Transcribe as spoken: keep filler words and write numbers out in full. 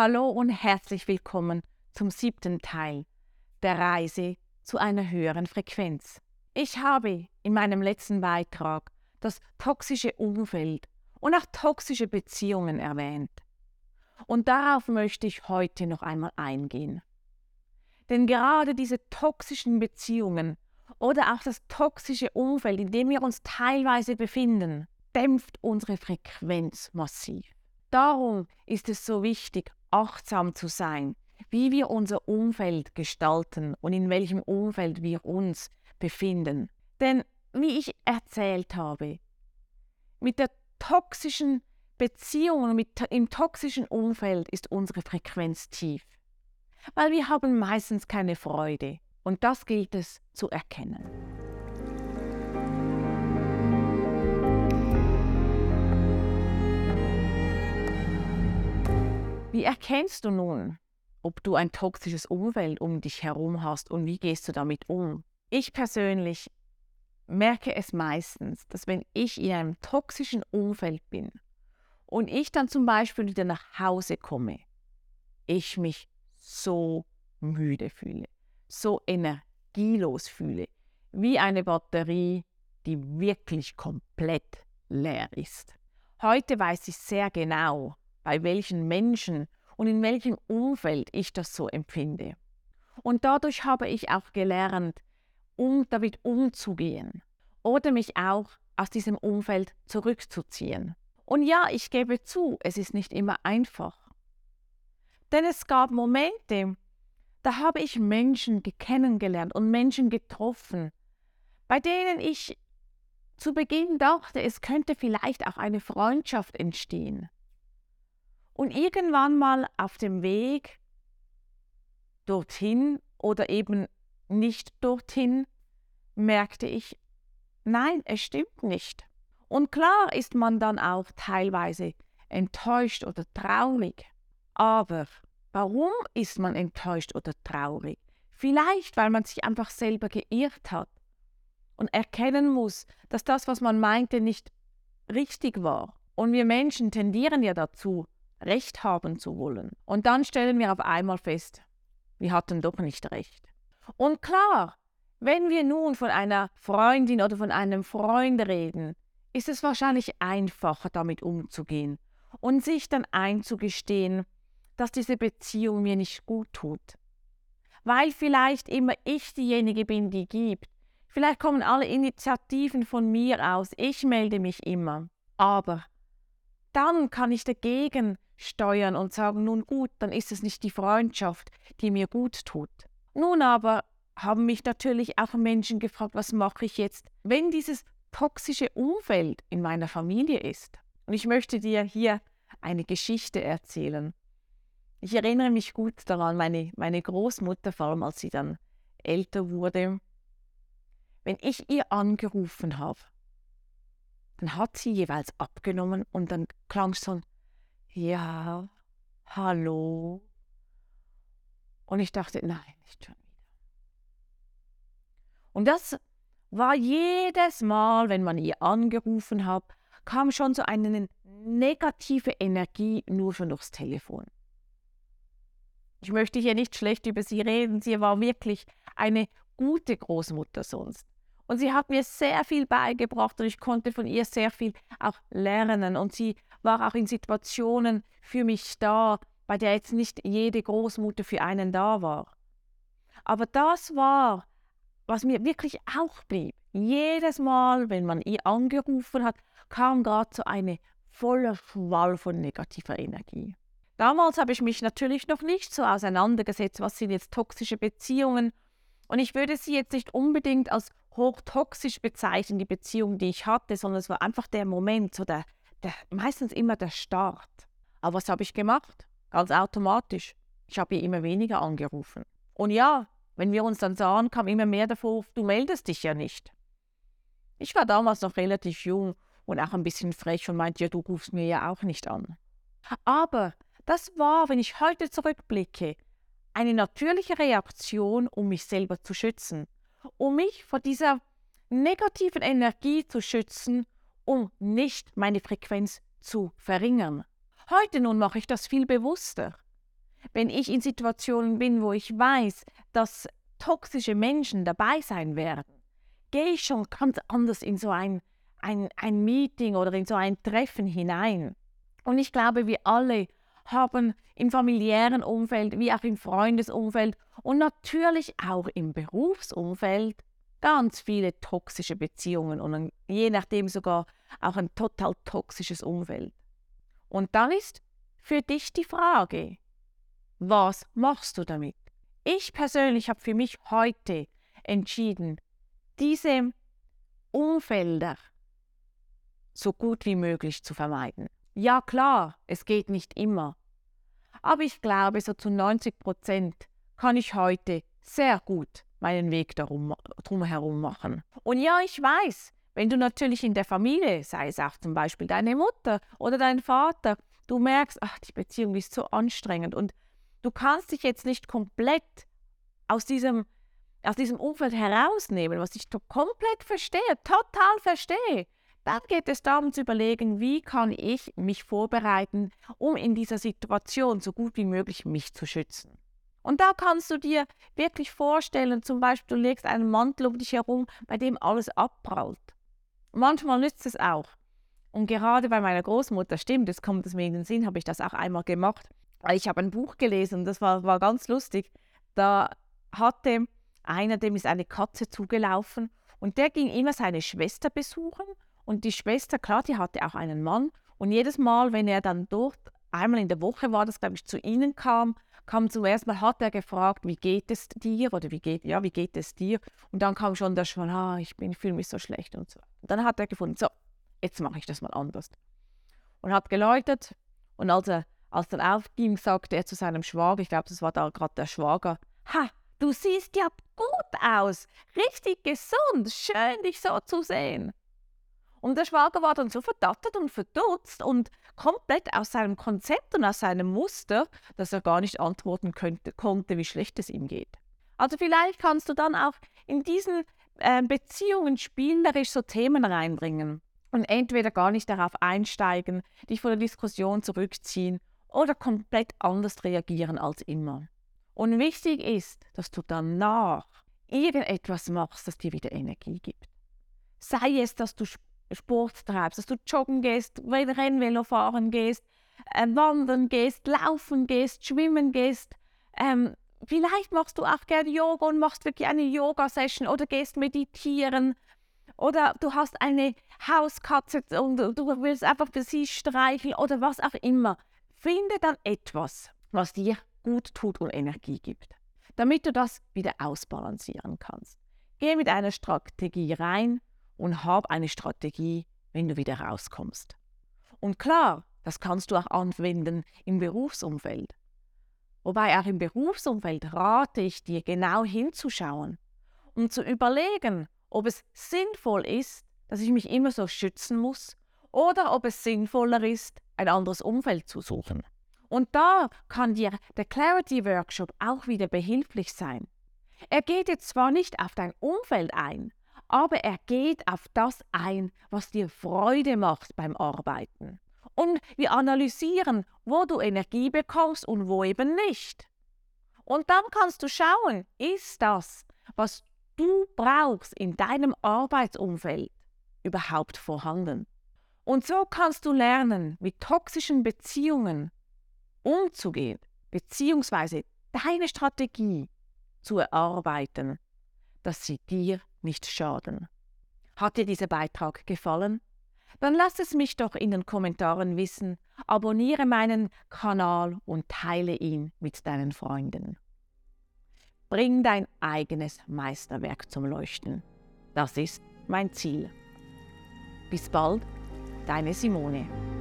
Hallo und herzlich willkommen zum siebten Teil der Reise zu einer höheren Frequenz. Ich habe in meinem letzten Beitrag das toxische Umfeld und auch toxische Beziehungen erwähnt. Und darauf möchte ich heute noch einmal eingehen. Denn gerade diese toxischen Beziehungen oder auch das toxische Umfeld, in dem wir uns teilweise befinden, dämpft unsere Frequenz massiv. Darum ist es so wichtig, achtsam zu sein, wie wir unser Umfeld gestalten und in welchem Umfeld wir uns befinden. Denn, wie ich erzählt habe, mit der toxischen Beziehung, mit, im toxischen Umfeld ist unsere Frequenz tief, weil wir haben meistens keine Freude und das gilt es zu erkennen. Wie erkennst du nun, ob du ein toxisches Umfeld um dich herum hast und wie gehst du damit um? Ich persönlich merke es meistens, dass wenn ich in einem toxischen Umfeld bin und ich dann zum Beispiel wieder nach Hause komme, ich mich so müde fühle, so energielos fühle, wie eine Batterie, die wirklich komplett leer ist. Heute weiß ich sehr genau, bei welchen Menschen und in welchem Umfeld ich das so empfinde. Und dadurch habe ich auch gelernt, um damit umzugehen oder mich auch aus diesem Umfeld zurückzuziehen. Und ja, ich gebe zu, es ist nicht immer einfach. Denn es gab Momente, da habe ich Menschen kennengelernt und Menschen getroffen, bei denen ich zu Beginn dachte, es könnte vielleicht auch eine Freundschaft entstehen. Und irgendwann mal auf dem Weg dorthin oder eben nicht dorthin, merkte ich, nein, es stimmt nicht. Und klar ist man dann auch teilweise enttäuscht oder traurig. Aber warum ist man enttäuscht oder traurig? Vielleicht, weil man sich einfach selber geirrt hat und erkennen muss, dass das, was man meinte, nicht richtig war. Und wir Menschen tendieren ja dazu, Recht haben zu wollen. Und dann stellen wir auf einmal fest, wir hatten doch nicht recht. Und klar, wenn wir nun von einer Freundin oder von einem Freund reden, ist es wahrscheinlich einfacher, damit umzugehen und sich dann einzugestehen, dass diese Beziehung mir nicht gut tut. Weil vielleicht immer ich diejenige bin, die gibt. Vielleicht kommen alle Initiativen von mir aus, ich melde mich immer. Aber dann kann ich dagegen steuern und sagen, nun gut, dann ist es nicht die Freundschaft, die mir gut tut. Nun aber haben mich natürlich auch Menschen gefragt, was mache ich jetzt, wenn dieses toxische Umfeld in meiner Familie ist. Und ich möchte dir hier eine Geschichte erzählen. Ich erinnere mich gut daran, meine, meine Großmutter, vor allem als sie dann älter wurde, wenn ich ihr angerufen habe, dann hat sie jeweils abgenommen und dann klang es so, ja, hallo. Und ich dachte, nein, nicht schon wieder. Und das war jedes Mal, wenn man ihr angerufen hat, kam schon so eine negative Energie nur schon durchs Telefon. Ich möchte hier nicht schlecht über sie reden, sie war wirklich eine gute Großmutter sonst. Und sie hat mir sehr viel beigebracht und ich konnte von ihr sehr viel auch lernen. Und sie war auch in Situationen für mich da, bei der jetzt nicht jede Großmutter für einen da war. Aber das war, was mir wirklich auch blieb. Jedes Mal, wenn man ihr angerufen hat, kam gerade so eine voller Schwall von negativer Energie. Damals habe ich mich natürlich noch nicht so auseinandergesetzt, was sind jetzt toxische Beziehungen. Und ich würde sie jetzt nicht unbedingt als hochtoxisch bezeichnen, die Beziehung, die ich hatte, sondern es war einfach der Moment, so der, der, meistens immer der Start. Aber was habe ich gemacht? Ganz automatisch. Ich habe ihr immer weniger angerufen. Und ja, wenn wir uns dann sahen, kam immer mehr davor, du meldest dich ja nicht. Ich war damals noch relativ jung und auch ein bisschen frech und meinte, ja, du rufst mir ja auch nicht an. Aber das war, wenn ich heute zurückblicke, eine natürliche Reaktion, um mich selber zu schützen, um mich vor dieser negativen Energie zu schützen, um nicht meine Frequenz zu verringern. Heute nun mache ich das viel bewusster. wenn ich in Situationen bin, wo ich weiß, dass toxische Menschen dabei sein werden, gehe ich schon ganz anders in so ein, ein, ein Meeting oder in so ein Treffen hinein. Und ich glaube, wir alle haben im familiären Umfeld, wie auch im Freundesumfeld und natürlich auch im Berufsumfeld ganz viele toxische Beziehungen und ein, je nachdem sogar auch ein total toxisches Umfeld. Und dann ist für dich die Frage, was machst du damit? Ich persönlich habe für mich heute entschieden, diese Umfelder so gut wie möglich zu vermeiden. Ja klar, es geht nicht immer. Aber ich glaube, so zu neunzig Prozent kann ich heute sehr gut meinen Weg darum, drumherum machen. Und ja, ich weiß, wenn du natürlich in der Familie, sei es auch zum Beispiel deine Mutter oder dein Vater, du merkst, ach, die Beziehung ist so anstrengend und du kannst dich jetzt nicht komplett aus diesem, aus diesem Umfeld herausnehmen, was ich komplett verstehe, total verstehe. Dann geht es darum zu überlegen, wie kann ich mich vorbereiten, um in dieser Situation so gut wie möglich mich zu schützen. Und da kannst du dir wirklich vorstellen, zum Beispiel du legst einen Mantel um dich herum, bei dem alles abprallt. Manchmal nützt es auch. Und gerade bei meiner Großmutter, stimmt, jetzt kommt es mir in den Sinn, habe ich das auch einmal gemacht. Ich habe ein Buch gelesen und das war, war ganz lustig. Da hatte einer, dem ist eine Katze zugelaufen und der ging immer seine Schwester besuchen. Und die Schwester, klar, die hatte auch einen Mann. Und jedes Mal, wenn er dann dort, einmal in der Woche war das, glaube ich, zu ihnen kam, kam zum ersten Mal, hat er gefragt, wie geht es dir? Oder wie geht, ja, wie geht es dir? Und dann kam schon der Schwan, ah, ich, ich fühle mich so schlecht und so. Und dann hat er gefunden, so, jetzt mache ich das mal anders. Und hat geläutet. Und als er als dann aufging, sagte er zu seinem Schwager, ich glaube, das war da gerade der Schwager, ha, du siehst ja gut aus, richtig gesund, schön, dich so zu sehen. Und der Schwager war dann so verdattert und verdutzt und komplett aus seinem Konzept und aus seinem Muster, dass er gar nicht antworten könnte, konnte, wie schlecht es ihm geht. Also vielleicht kannst du dann auch in diesen äh, Beziehungen spielerisch so Themen reinbringen und entweder gar nicht darauf einsteigen, dich von der Diskussion zurückziehen oder komplett anders reagieren als immer. Und wichtig ist, dass du danach irgendetwas machst, das dir wieder Energie gibt. Sei es, dass du Sport treibst, dass du joggen gehst, Rennvelo fahren gehst, äh, wandern gehst, laufen gehst, schwimmen gehst. Ähm, vielleicht machst du auch gerne Yoga und machst wirklich eine Yoga-Session oder gehst meditieren. Oder du hast eine Hauskatze und du willst einfach für sie streicheln oder was auch immer. Finde dann etwas, was dir gut tut und Energie gibt, damit du das wieder ausbalancieren kannst. Geh mit einer Strategie rein und hab eine Strategie, wenn du wieder rauskommst. Und klar, das kannst du auch anwenden im Berufsumfeld. Wobei auch im Berufsumfeld rate ich dir, genau hinzuschauen und zu überlegen, ob es sinnvoll ist, dass ich mich immer so schützen muss oder ob es sinnvoller ist, ein anderes Umfeld zu suchen. Und da kann dir der Clarity Workshop auch wieder behilflich sein. Er geht jetzt zwar nicht auf dein Umfeld ein, aber er geht auf das ein, was dir Freude macht beim Arbeiten. Und wir analysieren, wo du Energie bekommst und wo eben nicht. Und dann kannst du schauen, ist das, was du brauchst in deinem Arbeitsumfeld, überhaupt vorhanden? Und so kannst du lernen, mit toxischen Beziehungen umzugehen, beziehungsweise deine Strategie zu erarbeiten, dass sie dir nicht schaden. Hat dir dieser Beitrag gefallen? Dann lass es mich doch in den Kommentaren wissen, abonniere meinen Kanal und teile ihn mit deinen Freunden. Bring dein eigenes Meisterwerk zum Leuchten. Das ist mein Ziel. Bis bald, deine Simone.